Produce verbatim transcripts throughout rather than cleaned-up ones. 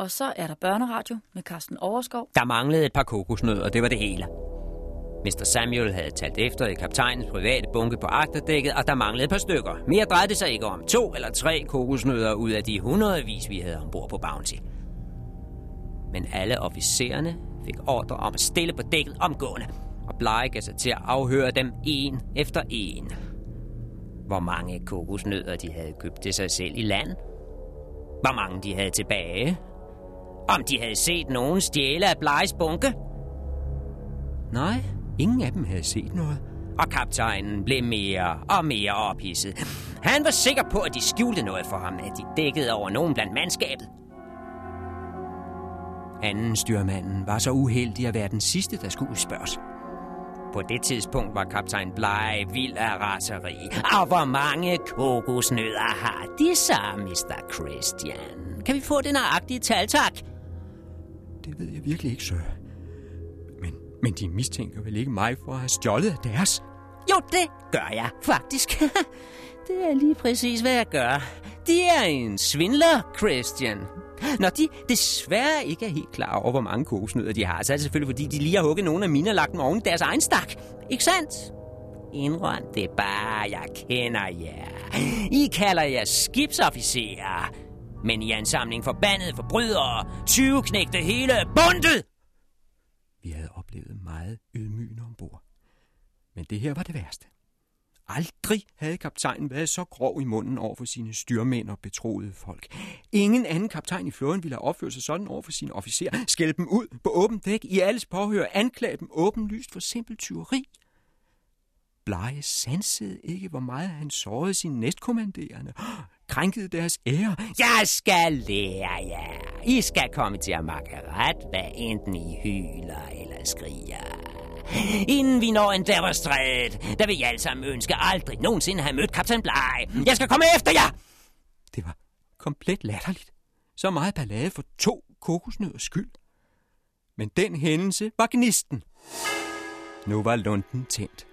Og så er der børneradio med Carsten Overskov. Der manglede et par kokosnødder, og det var det hele. mister Samuel havde talt efter i kaptajnens private bunke på agterdækket, og der manglede et par stykker. Mere drejede det sig ikke om to eller tre kokosnødder ud af de hundredvis, vi havde ombord på Bounty. Men alle officererne fik ordre om at stille på dækket omgående, og Bligh gav sig til at afhøre dem en efter en. Hvor mange kokosnødder de havde købt til sig selv i land, hvor mange de havde tilbage, om de havde set nogen stjæle af Blighs bunke. Nej, ingen af dem havde set noget, og kaptajnen blev mere og mere ophidset. Han var sikker på, at de skjulte noget for ham, at de dækkede over nogen blandt mandskabet. Anden styrmanden var så uheldig at være den sidste, der skulle udspørges. På det tidspunkt var kaptajn Bligh vild af raseri. Og hvor mange kokosnødder har de så, mister Christian? Kan vi få det nøjagtige tal, tak? Det ved jeg virkelig ikke, sir. Men, men de mistænker vel ikke mig for at have stjålet af deres? Jo, det gør jeg faktisk. Det er lige præcis, hvad jeg gør. De er en svindler, Christian. Når de desværre ikke er helt klar over, hvor mange kokosnødder de har, så er det selvfølgelig, fordi de lige har hugget nogle af mine og lagt dem oven i deres egen stak. Ikke sandt? Indrøm det bare, jeg kender jer. I kalder jer skibsofficerer, men I er en samling forbandede forbrydere, tyveknægte hele bundet. Vi havde oplevet meget ydmygende ombord, men det her var det værste. Aldrig havde kaptajnen været så grov i munden over for sine styrmænd og betroede folk. Ingen anden kaptajn i flåden ville have opført sig sådan over for sine officerer. Skælde dem ud på åbent dæk, i alles påhør, anklage dem åbenlyst for simpelt tyveri. Bligh sansede ikke, hvor meget han sårede sine næstkommanderende, krænkede deres ære. Jeg skal lære jer. I skal komme til at makke ret, hvad enten I hyler eller skriger. Inden vi når en der var strædet, der vil jeg alle sammen ønske aldrig nogensinde have mødt kaptajn Bligh. Jeg skal komme efter jer! Det var komplet latterligt. Så meget ballade for to kokosnødders skyld. Men den hændelse var gnisten. Nu var lunden tændt.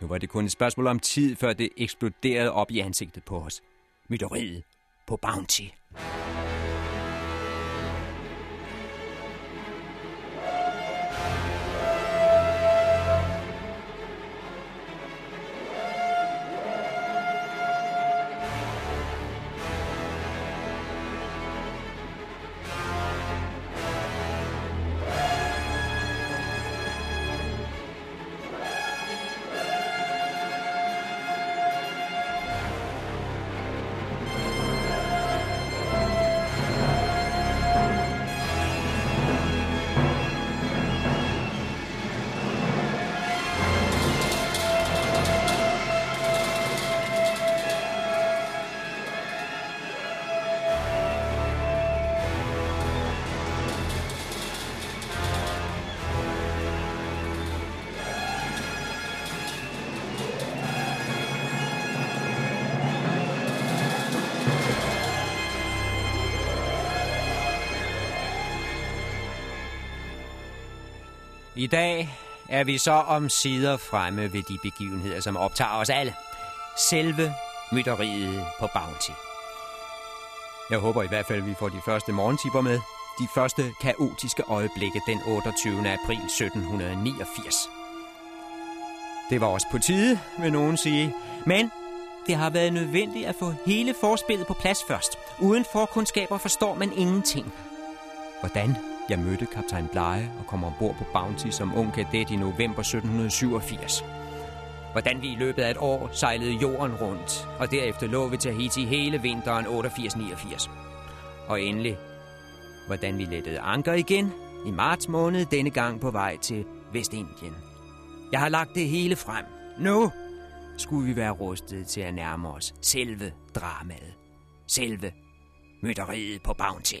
Nu var det kun et spørgsmål om tid, før det eksploderede op i ansigtet på os. Mytteriet på Bounty. I dag er vi så omsider fremme ved de begivenheder, som optager os alle. Selve mytteriet på Bounty. Jeg håber i hvert fald, vi får de første morgentiber med. De første kaotiske øjeblikke den otteogtyvende april sytten niogfirs. Det var også på tide, vil nogen sige. Men det har været nødvendigt at få hele forspillet på plads først. Uden forkundskaber forstår man ingenting. Hvordan? Jeg mødte kaptajn Bligh og kom ombord på Bounty som ung kadet i november sytten syvogfirs. Hvordan vi i løbet af et år sejlede jorden rundt, og derefter lå vi Tahiti hele vinteren otteogfirs niogfirs. Og endelig, hvordan vi lettede anker igen i marts måned, denne gang på vej til Vestindien. Jeg har lagt det hele frem. Nu skulle vi være rustet til at nærme os selve dramaet. Selve mytteriet på Bounty.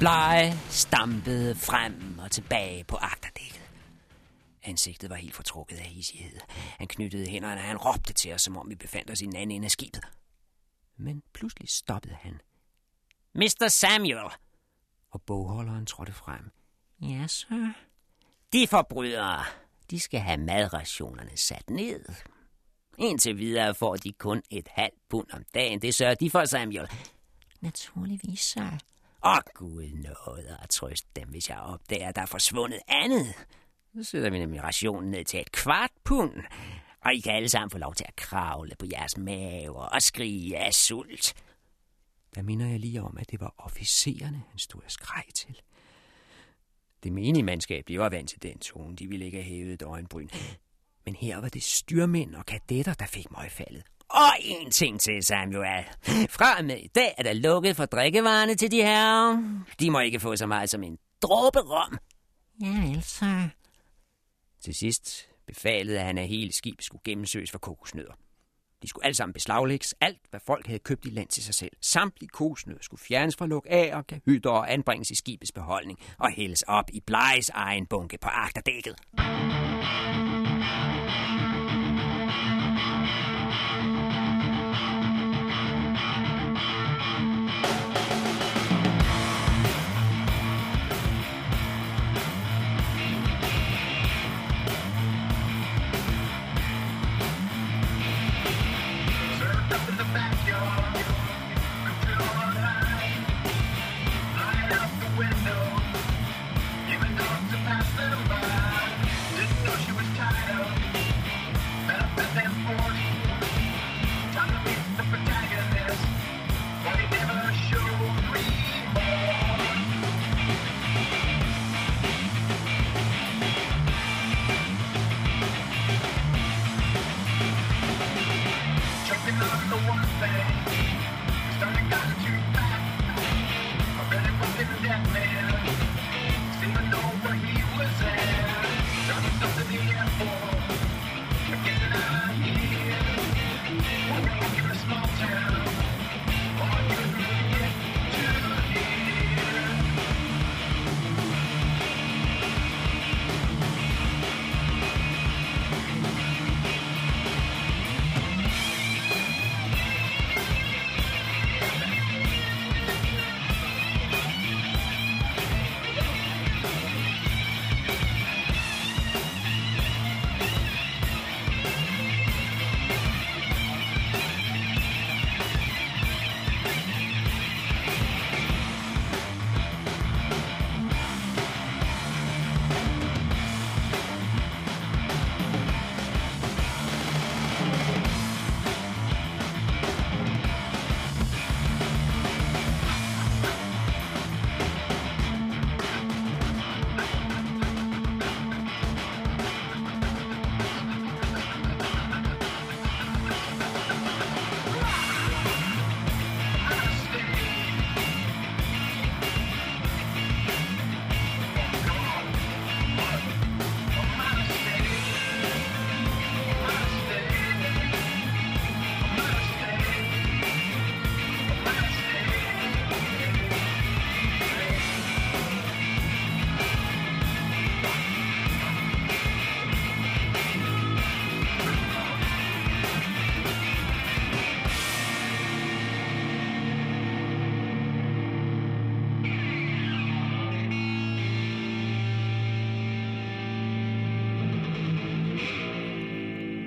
Blej stampede frem og tilbage på agterdækket. Ansigtet var helt fortrukket af hidsighed. Han knyttede hænderne, og han råbte til os, som om vi befandt os i den anden ende af skibet. Men pludselig stoppede han. mister Samuel! Og bogholderen trådte frem. Ja, så. De forbrydere, de skal have madrationerne sat ned. Indtil videre får de kun et halvt pund om dagen. Det sørger de for, Samuel. Naturligvis, så. Åh, oh, Gud nåede at trøste dem, hvis jeg opdager, at der er forsvundet andet. Så sætter vi nemlig rationen ned til et kvart pund. Og I kan alle sammen få lov til at kravle på jeres maver og skrige af sult. Der minder jeg lige om, at det var officererne, han stod og skreg til. Det menige mandskab, de var vant til den tone. De ville ikke have hævet et øjenbryn. Men her var det styrmænd og kadetter, der fik møgfaldet. Og en ting til, Samuel. Fra med i dag er der lukket for drikkevarerne til de her. De må ikke få så meget som en dråbe rom. Ja, altså. Til sidst befalede han, at hele skib skulle gennemsøges for kokosnødder. De skulle alle sammen beslaglægges. Alt, hvad folk havde købt i land til sig selv. Samtlige kokosnødder skulle fjernes fra luk af og kahytter og anbringes i skibets beholdning og hældes op i Blegs egen bunke på agterdækket.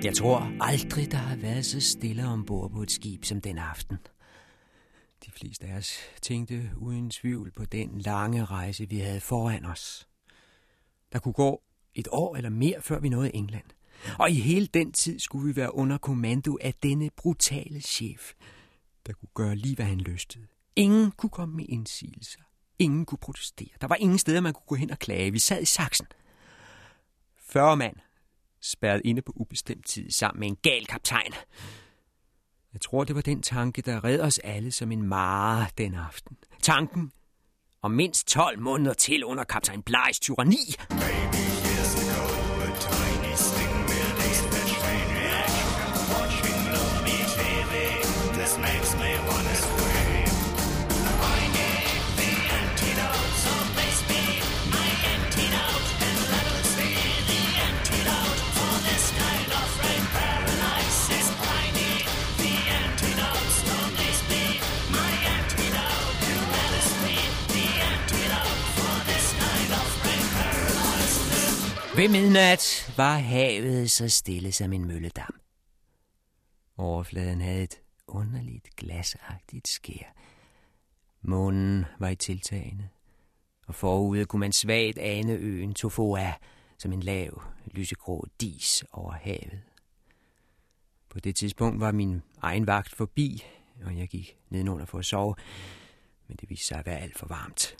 Jeg tror aldrig, der har været så stille ombord på et skib som den aften. De fleste af os tænkte uden tvivl på den lange rejse, vi havde foran os. Der kunne gå et år eller mere, før vi nåede England. Og i hele den tid skulle vi være under kommando af denne brutale chef, der kunne gøre lige, hvad han lystede. Ingen kunne komme med indsigelser. Ingen kunne protestere. Der var ingen steder, man kunne gå hen og klage. Vi sad i saksen. fyrre mand. Spærret inde på ubestemt tid sammen med en gal kaptajn. Jeg tror, det var den tanke, der red os alle som en mare den aften. Tanken om mindst tolv måneder til under kaptajn Blegs tyranni. Ved midnat var havet så stille som en mølledam. Overfladen havde et underligt glasagtigt skær. Månen var i tiltagende, og forude kunne man svagt ane øen Tofoa som en lav, lysegrå dis over havet. På det tidspunkt var min egen vagt forbi, og jeg gik nedenunder for at sove, men det viste sig at være alt for varmt.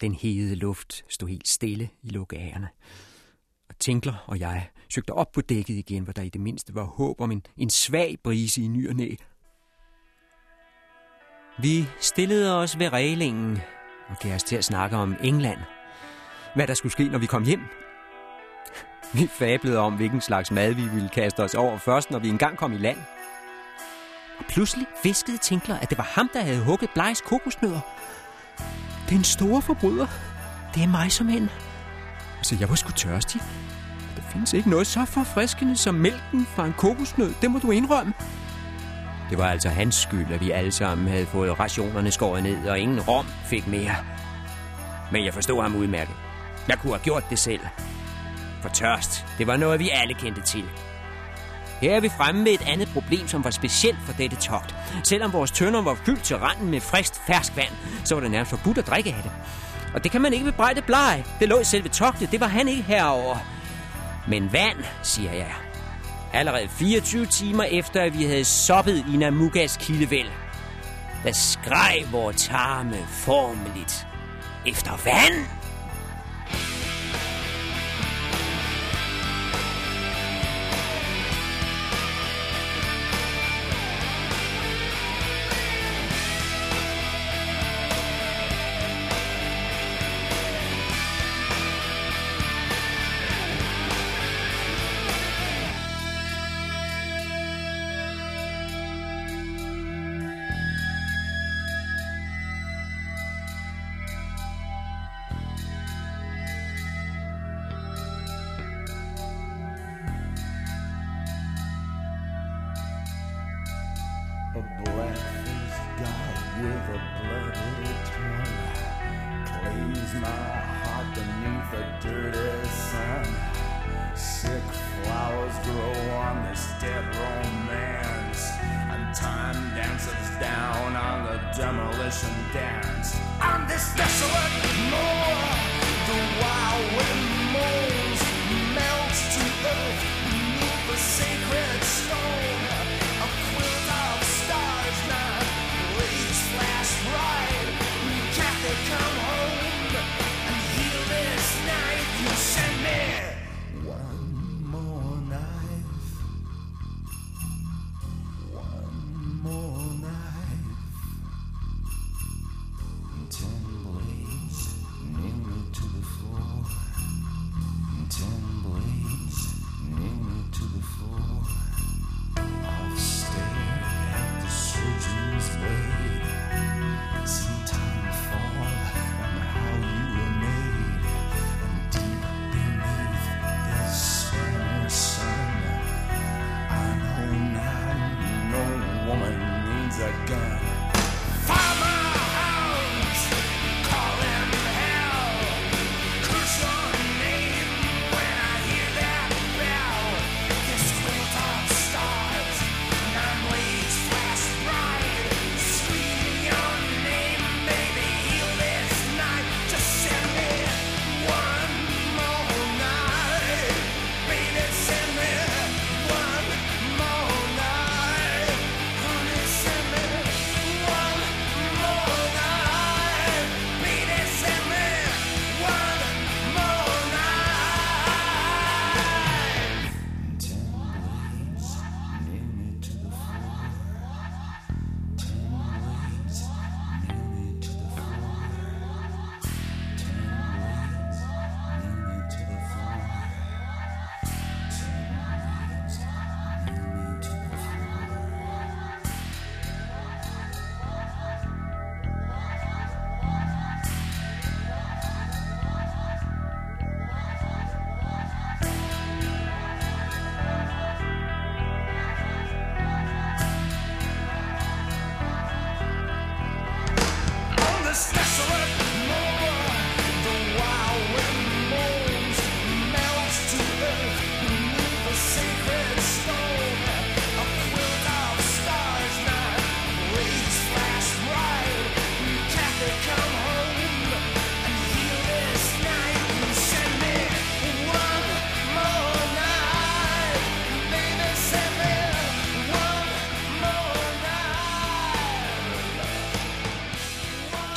Den hede luft stod helt stille i lukagerne, og Tinkler og jeg søgte op på dækket igen, hvor der i det mindste var håb om en, en svag brise i ny og næ. Vi stillede os ved reglingen og gav os til at snakke om England. Hvad der skulle ske, når vi kom hjem. Vi fablede om, hvilken slags mad vi ville kaste os over først, når vi engang kom i land. Og pludselig viskede Tinkler, at det var ham, der havde hugget Blegs kokosnødder. Den store forbryder. Det er mig som hende. Altså, jeg var sgu tørstig. Der findes ikke noget så forfriskende som mælken fra en kokosnød. Det må du indrømme. Det var altså hans skyld, at vi alle sammen havde fået rationerne skåret ned, og ingen rom fik mere. Men jeg forstod ham udmærket. Jeg kunne have gjort det selv. For tørst, det var noget, vi alle kendte til. Her er vi fremme med et andet problem, som var specielt for dette togt. Selvom vores tønder var fyldt til randen med frist ferskvand, så var det nærmest forbudt at drikke af det. Og det kan man ikke bebrejde Blej. Det lå i selve togtet, det var han ikke herover. Men vand, siger jeg. Allerede fireogtyve timer efter, at vi havde soppet i Nomukas kildevæld, der skreg vores tarme formeligt efter vand.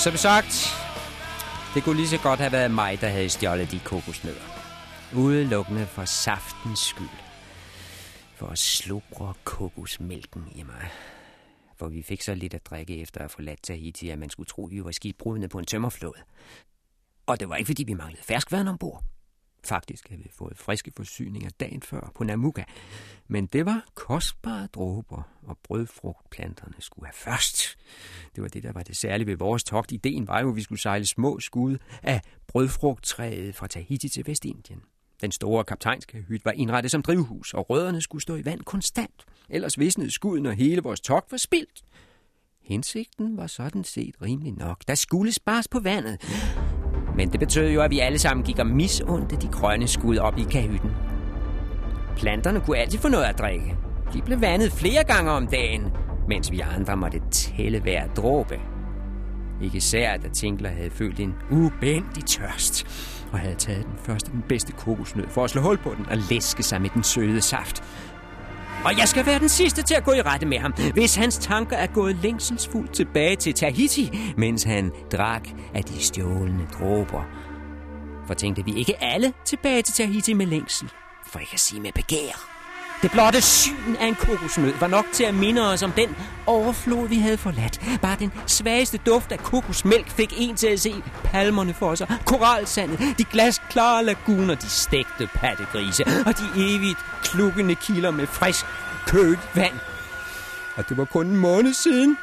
Som sagt, det kunne lige så godt have været mig, der havde stjålet de kokosnødder. Udelukkende for saftens skyld. For at slubre kokosmælken i mig. For vi fik så lidt at drikke efter at forlade Tahiti, at man skulle tro, at vi var skibbrudne på en tømmerflåd. Og det var ikke, fordi vi manglede ferskvand ombord. Faktisk havde vi fået friske forsyninger dagen før på Nomuka. Men det var kostbare dråber, og brødfrugtplanterne skulle have først. Det var det, der var det særlige ved vores togt. Ideen var jo, at vi skulle sejle små skud af brødfrugttræet fra Tahiti til Vestindien. Den store kaptajnske hytte var indrettet som drivhus, og rødderne skulle stå i vand konstant. Ellers visnede skuden, og hele vores togt var spildt. Hensigten var sådan set rimelig nok. Der skulle spares på vandet. Men det betød jo, at vi alle sammen gik og misundte de grønne skud op i kahytten. Planterne kunne altid få noget at drikke. De blev vandet flere gange om dagen, mens vi andre måtte tælle hver dråbe. Ikke særligt, da Tinkler havde følt en ubændig tørst, og havde taget den første den bedste kokosnød for at slå hul på den og læske sig med den søde saft. Og jeg skal være den sidste til at gå i rette med ham, hvis hans tanker er gået længselsfuldt tilbage til Tahiti, mens han drak af de stjålne dråber. For tænkte vi ikke alle tilbage til Tahiti med længsel, for ikke at sige med begær. Det blotte syn af en kokosnød var nok til at minde os om den overflod, vi havde forladt. Bare den svageste duft af kokosmælk fik en til at se palmerne for sig, koralsandet, de glasklare laguner, de stegte pattegrise og de evigt klukkende kilder med frisk, køligt vand. Og det var kun en måned siden.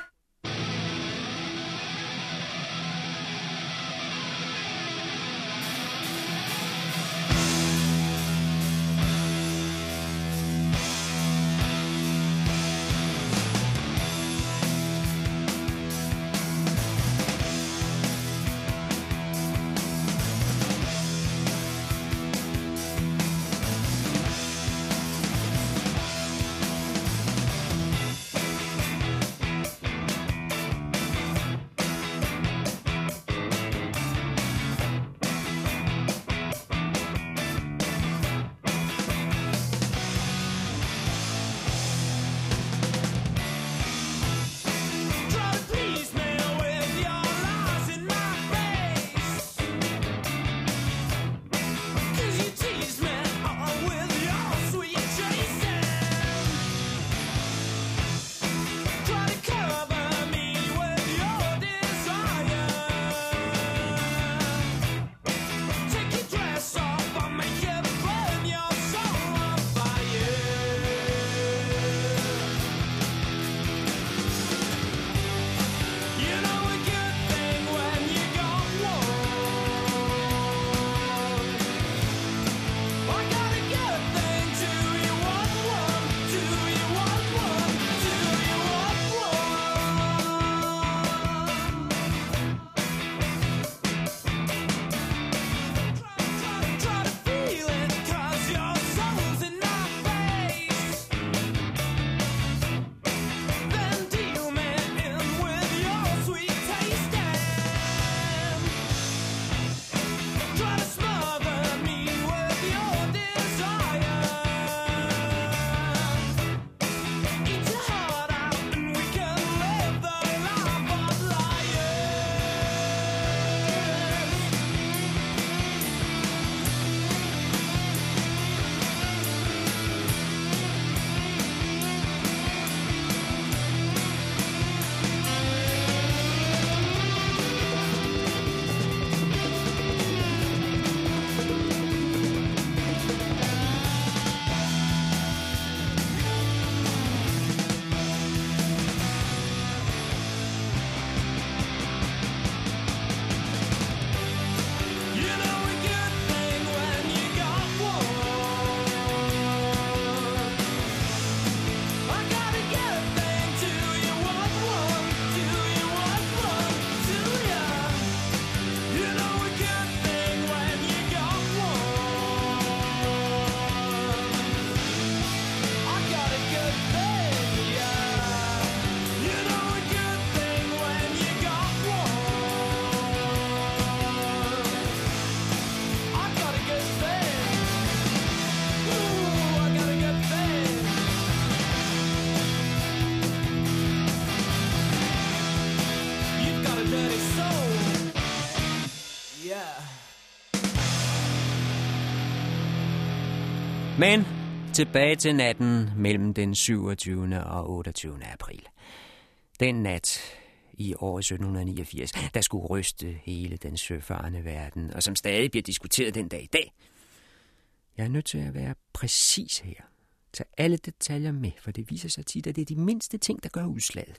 Men tilbage til natten mellem den syvogtyvende og otteogtyvende april. Den nat i året sytten niogfirs, der skulle ryste hele den søfarende verden, og som stadig bliver diskuteret den dag i dag. Jeg er nødt til at være præcis her. Tag alle detaljer med, for det viser sig tit, at det er de mindste ting, der gør udslaget.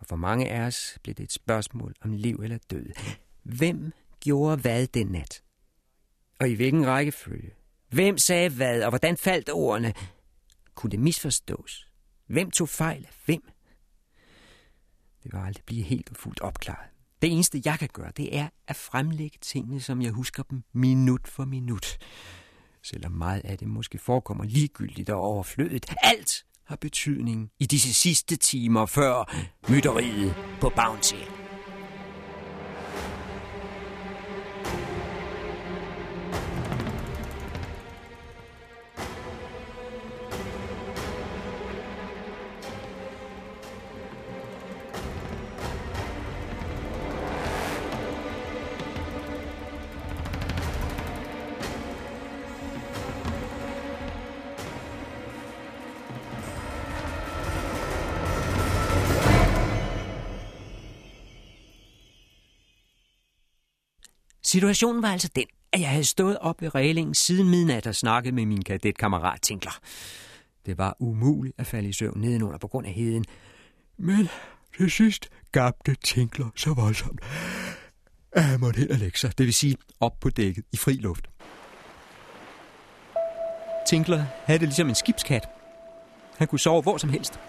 Og for mange af os blev det et spørgsmål om liv eller død. Hvem gjorde hvad den nat? Og i hvilken rækkefølge? Hvem sagde hvad, og hvordan faldt ordene? Kunne det misforstås? Hvem tog fejl af hvem? Det var aldrig blive helt og fuldt opklaret. Det eneste, jeg kan gøre, det er at fremlægge tingene, som jeg husker dem minut for minut. Selvom meget af det måske forekommer ligegyldigt og overflødigt. Alt har betydning i disse sidste timer før mytteriet på Bounty. Situationen var altså den, at jeg havde stået op ved reglingen siden midnat og snakket med min kadetkammerat Tinkler. Det var umuligt at falde i søvn nedenunder på grund af heden. Men til sidst gabte Tinkler så voldsomt, at han måtte hen og lægge sig, det vil sige op på dækket i fri luft. Tinkler havde det ligesom en skibskat. Han kunne sove hvor som helst.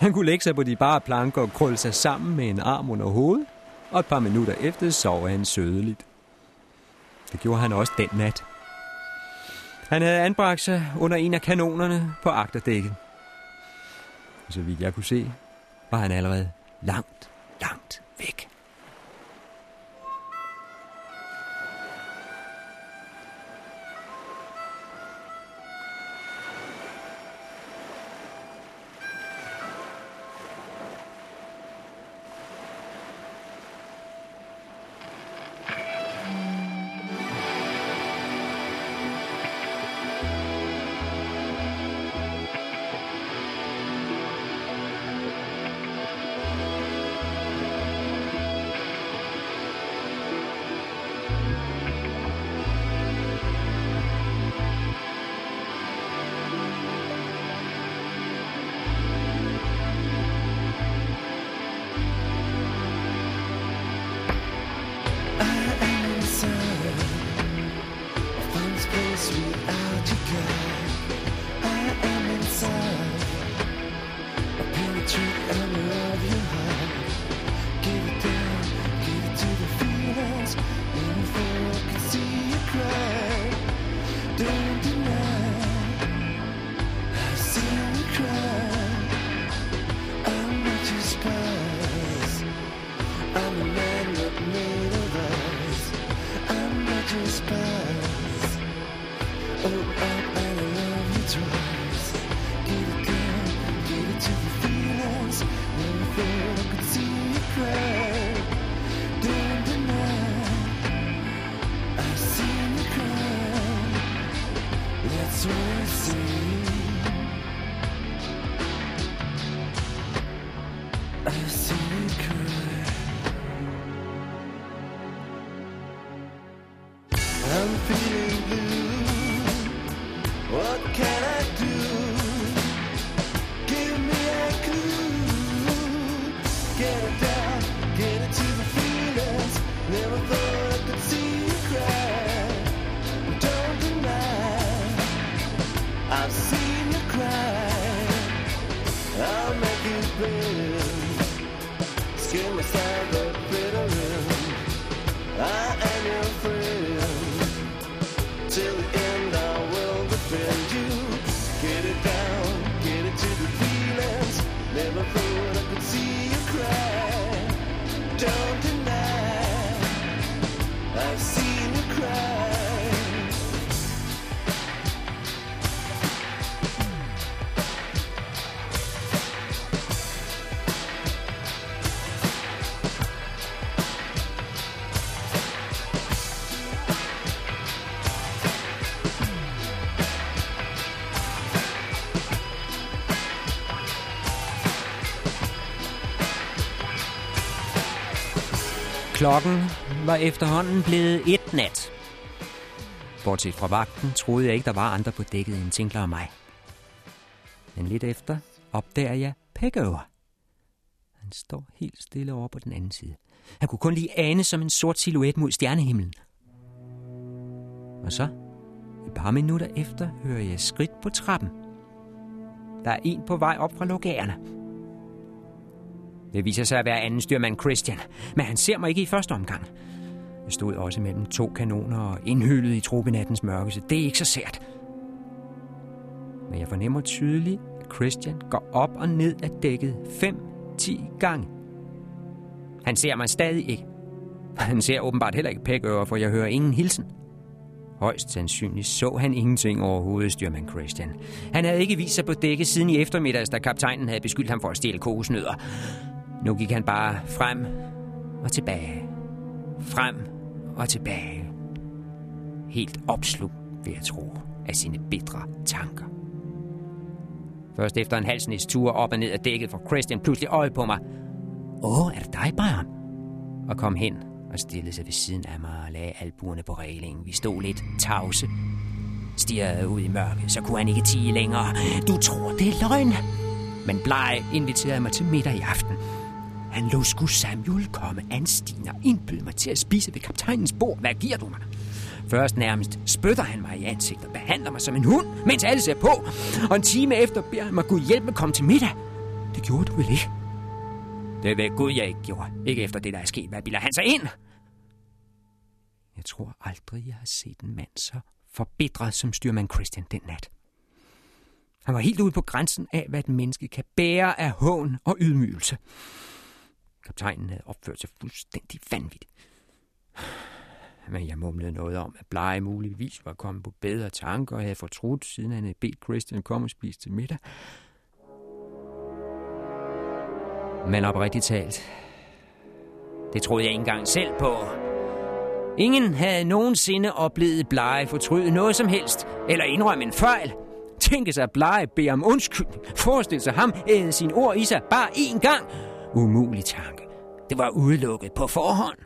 Han kunne lægge sig på de bare planker og krølle sig sammen med en arm under hovedet. Og et par minutter efter sov han sødeligt. Det gjorde han også den nat. Han havde anbragt sig under en af kanonerne på agterdækket. Og så vidt jeg kunne se, var han allerede langt, langt væk. I am your friend. Klokken var efterhånden blevet et nat. Bortset fra vagten troede jeg ikke, der var andre på dækket end Tinkler og mig. Men lidt efter opdager jeg Peckover. Han står helt stille over på den anden side. Han kunne kun lige ane som en sort silhuet mod stjernehimlen. Og så, et par minutter efter, hører jeg skridt på trappen. Der er en på vej op fra logagerne. Det viser sig at være anden styrmand Christian, men han ser mig ikke i første omgang. Jeg stod også mellem to kanoner og indhyllet i tropenattens mørke, så det er ikke så sært. Men jeg fornemmer tydeligt, at Christian går op og ned af dækket fem-ti gange. Han ser mig stadig ikke. Han ser åbenbart heller ikke Peckover, for jeg hører ingen hilsen. Højst sandsynligt så han ingenting overhovedet, styrmand Christian. Han havde ikke vist sig på dækket siden i eftermiddags, da kaptajnen havde beskyldt ham for at stjæle kokosnødder. Nu gik han bare frem og tilbage. Frem og tilbage. Helt opslugt, vil jeg tro, af sine bitre tanker. Først efter en halsnæs tur op og ned ad dækket får Christian pludselig øje på mig. Åh, er det dig, Brian? Og kom hen og stillede sig ved siden af mig og lagde albuerne på reglingen. Vi stod lidt tavse. Stirrede ud i mørket, så kunne han ikke tie længere. Du tror, det er løgn. Men Blej inviterede mig til middag i aften. Han lå sgu Samuel komme anstigende og indbyde mig til at spise ved kaptajnens bord. Hvad giver du mig? Først nærmest spytter han mig i ansigt og behandler mig som en hund, mens alle ser på. Og en time efter beder han mig Gud hjælpe med at komme til middag. Det gjorde du vel ikke? Det ved Gud, jeg ikke gjorde. Ikke efter det, der er sket. Hvad bilder han sig ind? Jeg tror aldrig, jeg har set en mand så forbitret som styrmand Christian den nat. Han var helt ude på grænsen af, hvad et menneske kan bære af hån og ydmygelse. Kaptajnen havde opført sig fuldstændig vanvittigt. Men jeg mumlede noget om, at Blej muligvis var kommet på bedre tanker og havde fortrudt, siden han havde bedt Christian komme og spise til middag. Men oprigtigt talt, det troede jeg ikke engang selv på. Ingen havde nogensinde oplevet Blej fortryde noget som helst, eller indrømme en fejl. Tænke sig at Blej bede om undskyldning. Forestil sig ham æde sine ord i sig bare én gang. Umulig tanke. Det var udelukket på forhånd.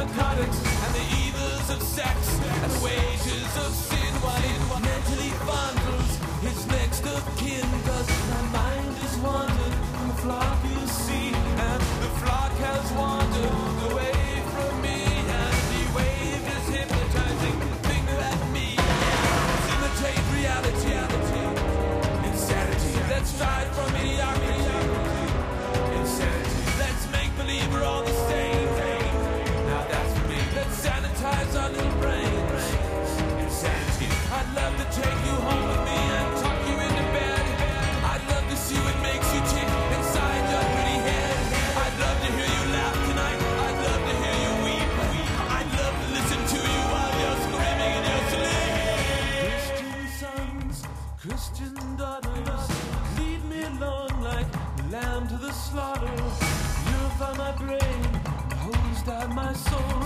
narcotics and the evils of sex and the wages of sin, while it mentally fondles his next of kin. Cause my mind is wandered from the flock you see, and the flock has wandered away from me. And the wave is hypnotizing finger at me. Let's imitate reality, insanity. Let's try from mediocrity, insanity. Let's make believe we're all the same. Sanitize our little brains. Insanity. I'd love to take you home with me and tuck you into bed. I'd love to see what makes you tick inside your pretty head. I'd love to hear you laugh tonight. I'd love to hear you weep. I'd love to listen to you while you're screaming in your sleep. Christian sons, Christian daughters, leave me alone like lamb to the slaughter. Purify my brain, hose down my soul.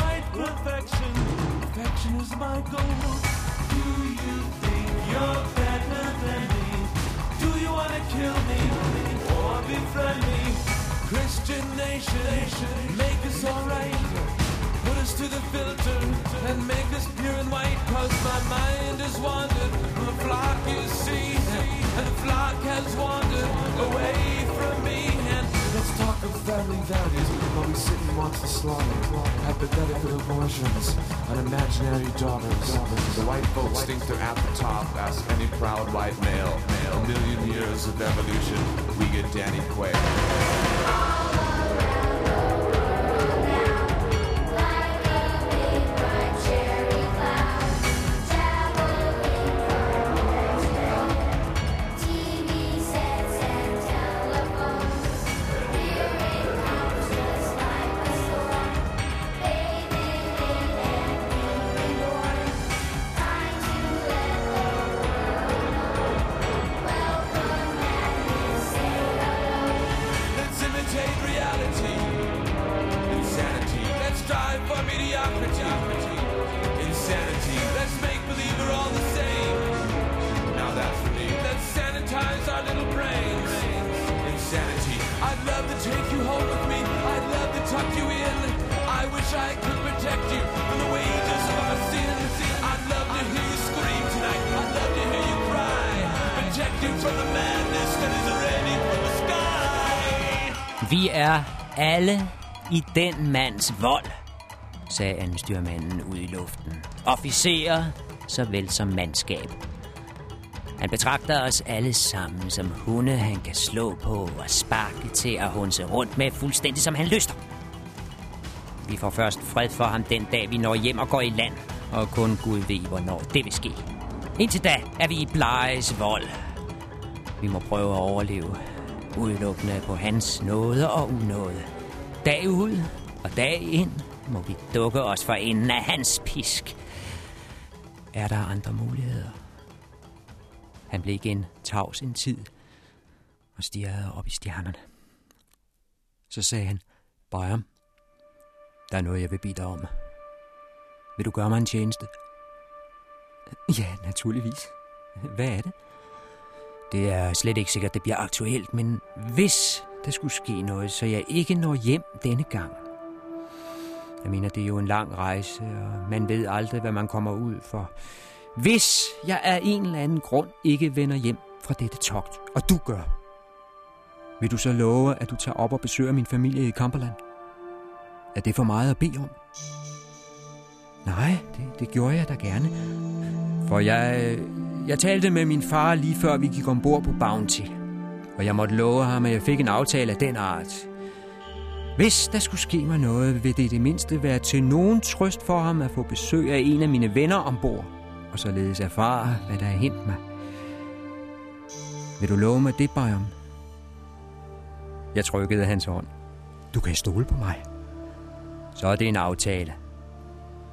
White perfection, perfection is my goal. Do you think you're better than me? Do you want to kill me or befriend me? Christian nation, make us alright. Put us to the filter and make us pure and white. Cause my mind has wandered from the flock you see, and the flock has wandered away from me. And let's talk of family values while we sit and watch the slaughter. Hypothetical abortions on imaginary daughters. The white folks think they're at the top. Ask any proud white male. A million years of evolution. We get Danny Quayle. Vi er alle i den mands vold, sagde anstyrmanden ude i luften. Officerer såvel som mandskab. Han betragter os alle sammen som hunde, han kan slå på og sparke til at hunse rundt med, fuldstændig som han lyster. Vi får først fred for ham den dag, vi når hjem og går i land, og kun Gud ved, hvornår det vil ske. Indtil da er vi i Bleges vold. Vi må prøve at overleve, udelukkende på hans nåde og unåde. Dag ud og dag ind må vi dukke os for enden af hans pisk. Er der andre muligheder? Han blev igen tavs en tid og stirrede op i stjernerne. Så sagde han, Bøjum, der er noget, jeg vil bede dig om. Vil du gøre mig en tjeneste? Ja, naturligvis. Hvad er det? Det er slet ikke sikkert, det bliver aktuelt, men hvis der skulle ske noget, så jeg ikke når hjem denne gang. Jeg mener, det er jo en lang rejse, og man ved aldrig, hvad man kommer ud for. Hvis jeg af en eller anden grund ikke vender hjem fra dette togt, og du gør, vil du så love, at du tager op og besøger min familie i Kamperland? Er det for meget at bede om? Nej, det, det gjorde jeg da gerne. For jeg... Jeg talte med min far lige før vi gik ombord på Bounty, og jeg måtte love ham, at jeg fik en aftale af den art. Hvis der skulle ske mig noget, vil det i det mindste være til nogen trøst for ham at få besøg af en af mine venner ombord, og således erfare, hvad der er hent mig. Vil du love mig det, Bajom? Jeg trykkede hans hånd. Du kan stole på mig. Så er det en aftale,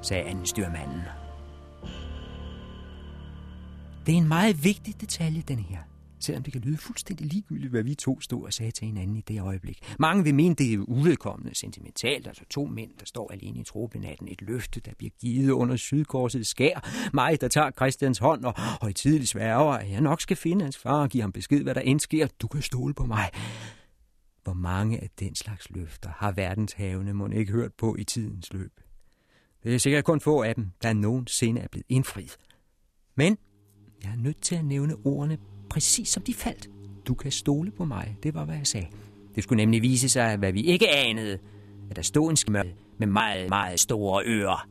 sagde andenstyrmanden. Det er en meget vigtig detalje, den her. Selvom det kan lyde fuldstændig ligegyldigt, hvad vi to stod og sagde til hinanden i det øjeblik. Mange vil mene, det er uvedkommende sentimentalt. Altså to mænd, der står alene i tropenatten. Et løfte, der bliver givet under sydkorsets skær. Mig, der tager Christians hånd og højtideligt sværger, at jeg nok skal finde hans far og give ham besked, hvad der end sker. Du kan stole på mig. Hvor mange af den slags løfter har verdenshavene mon ikke hørt på i tidens løb? Det er sikkert kun få af dem, der nogensinde er blevet indfriet. Men jeg er nødt til at nævne ordene præcis som de faldt. Du kan stole på mig, det var hvad jeg sagde. Det skulle nemlig vise sig, hvad vi ikke anede, at der stod en skimørte med meget, meget store ører.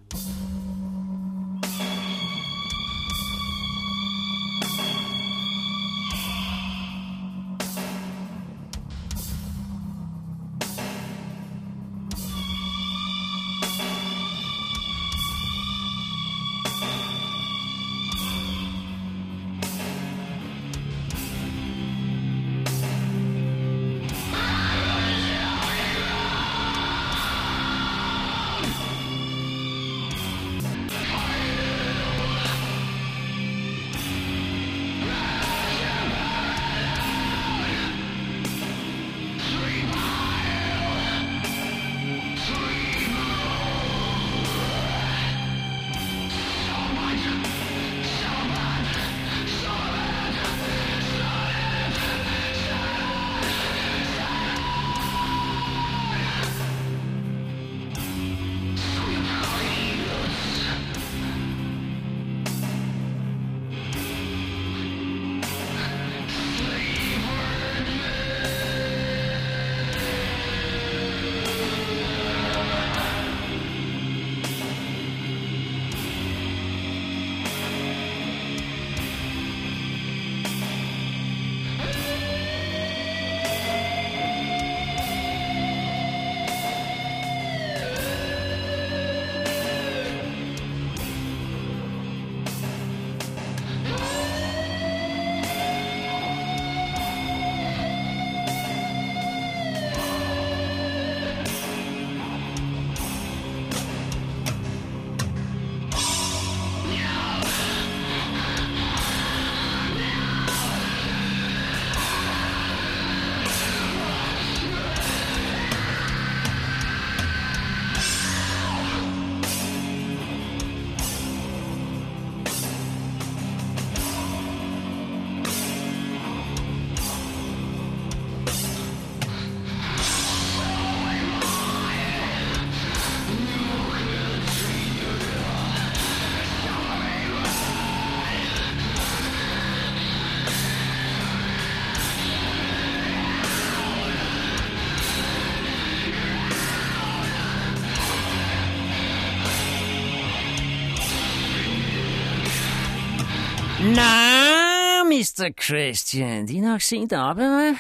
Nå, mister Christian, de er nok sent oppe, hva'?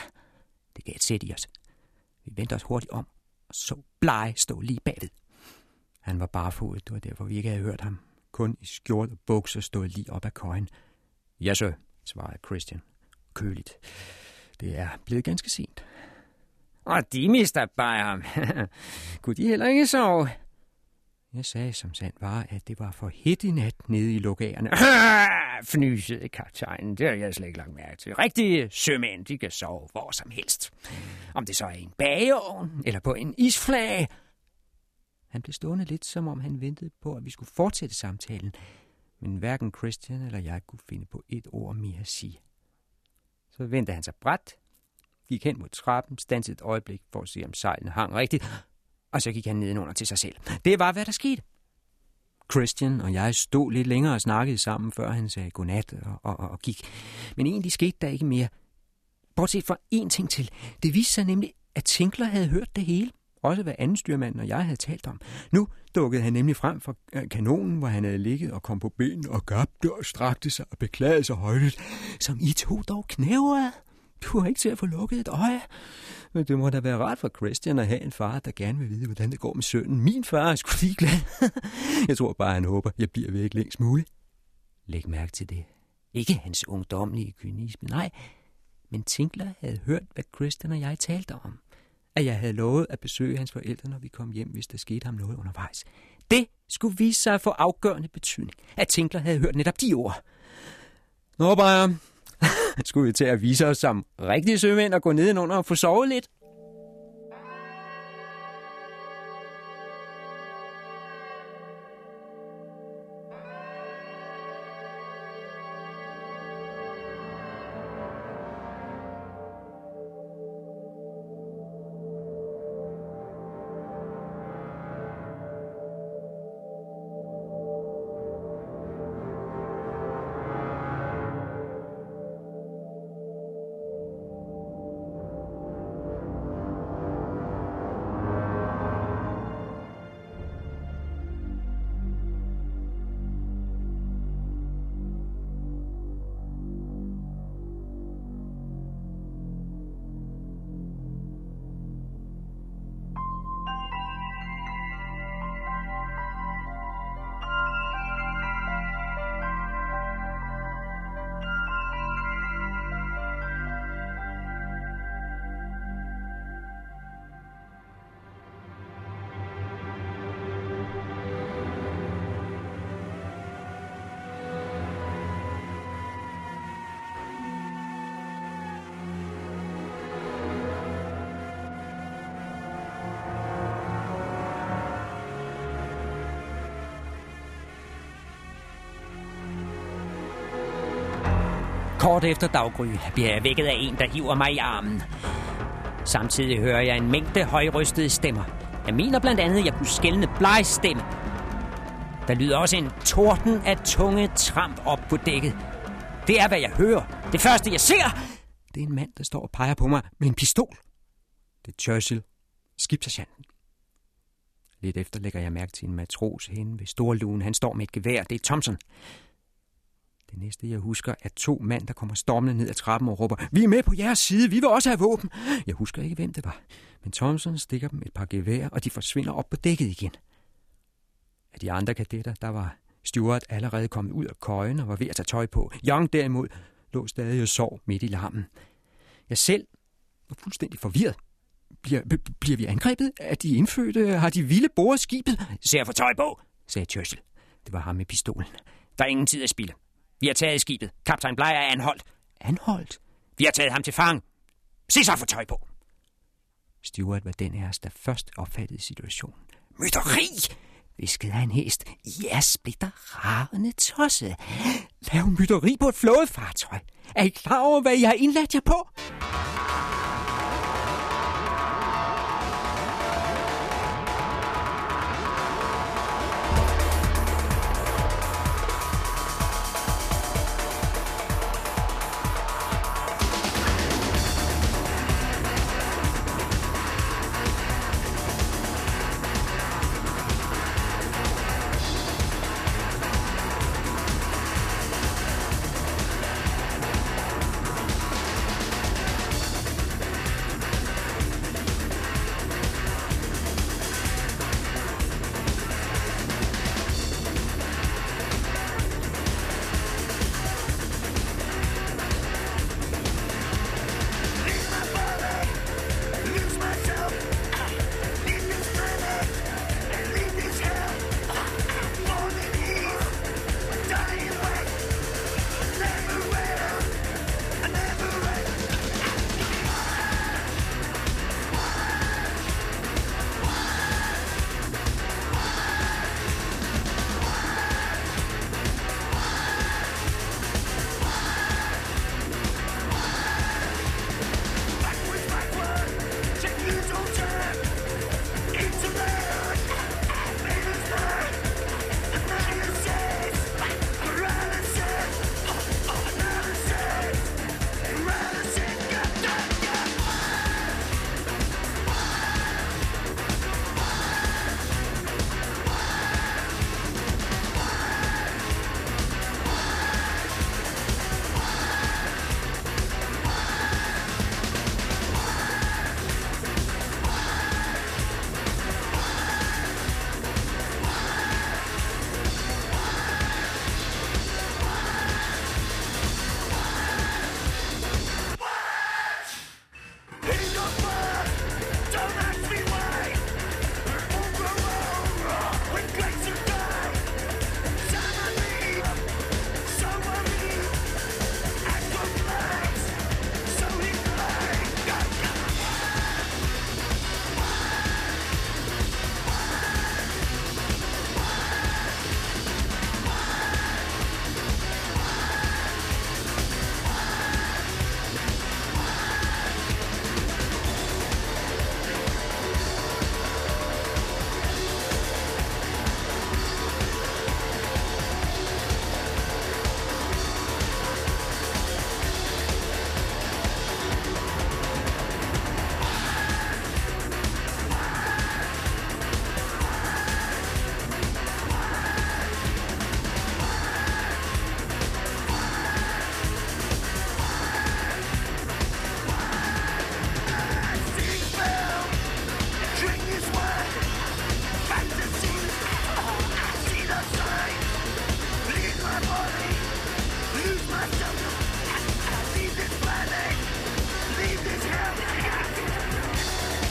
Det gav et sæt i os. Vi vendte os hurtigt om, og så Blej stå lige bagved. Han var barefodet, det var derfor, vi ikke havde hørt ham. Kun i skjort og bukser stod lige op ad køjen. Ja, sir, svarede Christian køligt. Det er blevet ganske sent. Og de, mister Byram, kunne de heller ikke sove? Jeg sagde som sandt var, at det var for hedt i nat nede i lukagerne. Fnysede kaptajnen, det har jeg slet ikke lagt mærke til. Rigtige sømænd, de kan sove hvor som helst. Om det så er i en bageovn eller på en isflage. Han blev stående lidt, som om han ventede på, at vi skulle fortsætte samtalen. Men hverken Christian eller jeg kunne finde på et ord mere at sige. Så vendte han sig brat, gik hen mod trappen, standsede et øjeblik for at se, om sejlene hang rigtigt. Og så gik han nedenunder til sig selv. Det var, hvad der skete. Christian og jeg stod lidt længere og snakkede sammen, før han sagde godnat og, og, og, og gik. Men egentlig skete der ikke mere. Bortset fra én ting til. Det viste sig nemlig, at Tinkler havde hørt det hele. Også hvad anden styrmanden og jeg havde talt om. Nu dukkede han nemlig frem fra kanonen, hvor han havde ligget og kom på benene og gabte og strakte sig og beklagede sig højt. Som I to dog knæver. Du har ikke til at få lukket et øje. Men det må da være rart for Christian at have en far, der gerne vil vide, hvordan det går med sønnen. Min far er sgu ligeglad. Jeg tror bare, han håber, jeg bliver væk længst muligt. Læg mærke til det. Ikke hans ungdomlige kynisme, nej. Men Tinkler havde hørt, hvad Christian og jeg talte om. At jeg havde lovet at besøge hans forældre, når vi kom hjem, hvis der skete ham noget undervejs. Det skulle vise sig at få afgørende betydning, at Tinkler havde hørt netop de ord. Nå, bare... Skulle vi til at vise os som rigtige sømænd og gå nedenunder og få sovet lidt? Kort efter daggry bliver jeg vækket af en, der hiver mig i armen. Samtidig hører jeg en mængde højrystede stemmer. Jeg mener blandt andet, at jeg kunne skelne Blegs stemme. Der lyder også en torden af tunge tramp op på dækket. Det er, hvad jeg hører. Det første, jeg ser, det er en mand, der står og peger på mig med en pistol. Det er Churchill, skibserchanten. Lidt efter lægger jeg mærke til en matros henne ved storlugen. Han står med et gevær. Det er Thompson. Det næste, jeg husker, er to mænd, der kommer stormende ned ad trappen og råber, vi er med på jeres side, vi vil også have våben. Jeg husker ikke, hvem det var, men Thompson stikker dem et par geværer, og de forsvinder op på dækket igen. Af de andre kadetter, der var Stuart allerede kommet ud af køjen og var ved at tage tøj på. Young derimod lå stadig og sov midt i larmen. Jeg selv var fuldstændig forvirret. Bliver, b- bliver vi angrebet? Er de indfødte? Har de vilde boret skibet? Se at få tøj på, sagde Churchill. Det var ham med pistolen. Der er ingen tid at spilde. Vi har taget skibet. Kaptajn Blej er anholdt. Anholdt? Vi har taget ham til fange. Se så at få tøj på. Stuart var den af os, der først opfattede situationen. Mytteri, viskede han hæst. I er splitterragende tosset. Lav mytteri på et flådefartøj. Er I klar over, hvad I har indladt jer på?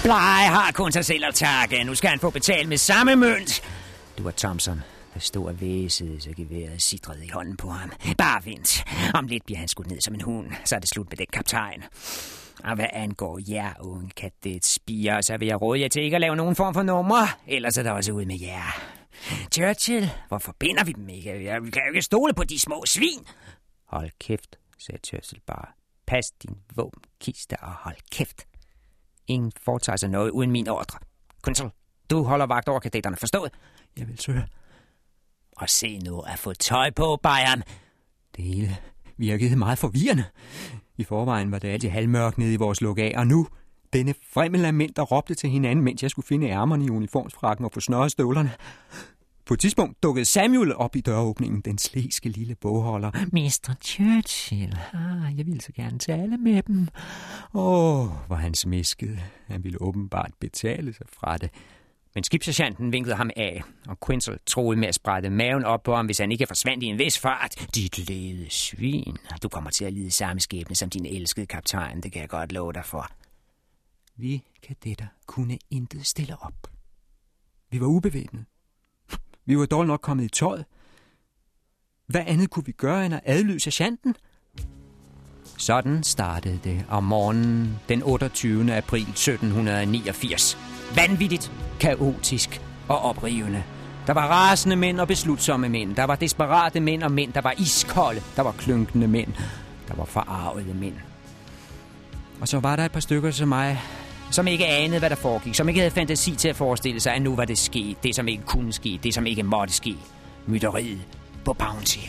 Blej har kun sig selv at takke. Nu skal han få betalt med samme mønt. Det var Thompson, der stod og væsede, så geværet sidrede i hånden på ham. Bare vent. Om lidt bliver han skudt ned som en hund. Så er det slut med den kaptajn. Og hvad angår jer, unge kadetspiger, så vil jeg råde jer til ikke at lave nogen form for numre. Ellers er der også ud med jer. Churchill, hvorfor binder vi dem ikke? Jeg kan jo ikke stole på de små svin. Hold kæft, sagde Churchill bare. Pas din våbenkiste og hold kæft. Ingen foretager sig noget uden min ordre. Quinzel, du holder vagt over kadetterne, forstået? Jeg vil søge. Og se nu at få tøj på, Bayern. Det hele virkede meget forvirrende. I forvejen var det altid halvmørkt nede i vores lukaf, og nu denne fremmede mænd, der råbte til hinanden, mens jeg skulle finde ærmerne i uniformsfrakken og få snørret støvlerne. På et tidspunkt dukkede Samuel op i døråbningen, den sleske lille bogholder. mister Churchill, ah, jeg ville så gerne tale med dem. Åh, oh, hvor han smiskede. Han ville åbenbart betale sig fra det. Men skibssergeanten vinkede ham af, og Quinzel troede med at sprætte maven op på ham, hvis han ikke forsvandt i en vis fart. Dit lede svin, du kommer til at lide samme skæbne som din elskede kaptajn, det kan jeg godt love dig for. Vi kadetter kunne intet stille op. Vi var ubevæbnet. Vi var dårligt nok kommet i tøjet. Hvad andet kunne vi gøre end at adlyde sergeanten? Sådan startede det om morgenen den otteogtyvende april sytten niogfirs. Vanvittigt, kaotisk og oprivende. Der var rasende mænd og beslutsomme mænd. Der var desperate mænd og mænd, der var iskolde. Der var klunkende mænd. Der var forarvede mænd. Og så var der et par stykker som mig, som ikke anede, hvad der foregik, som ikke havde fantasi til at forestille sig, at nu var det sket, det som ikke kunne ske, det som ikke måtte ske. Mytteriet på Bounty.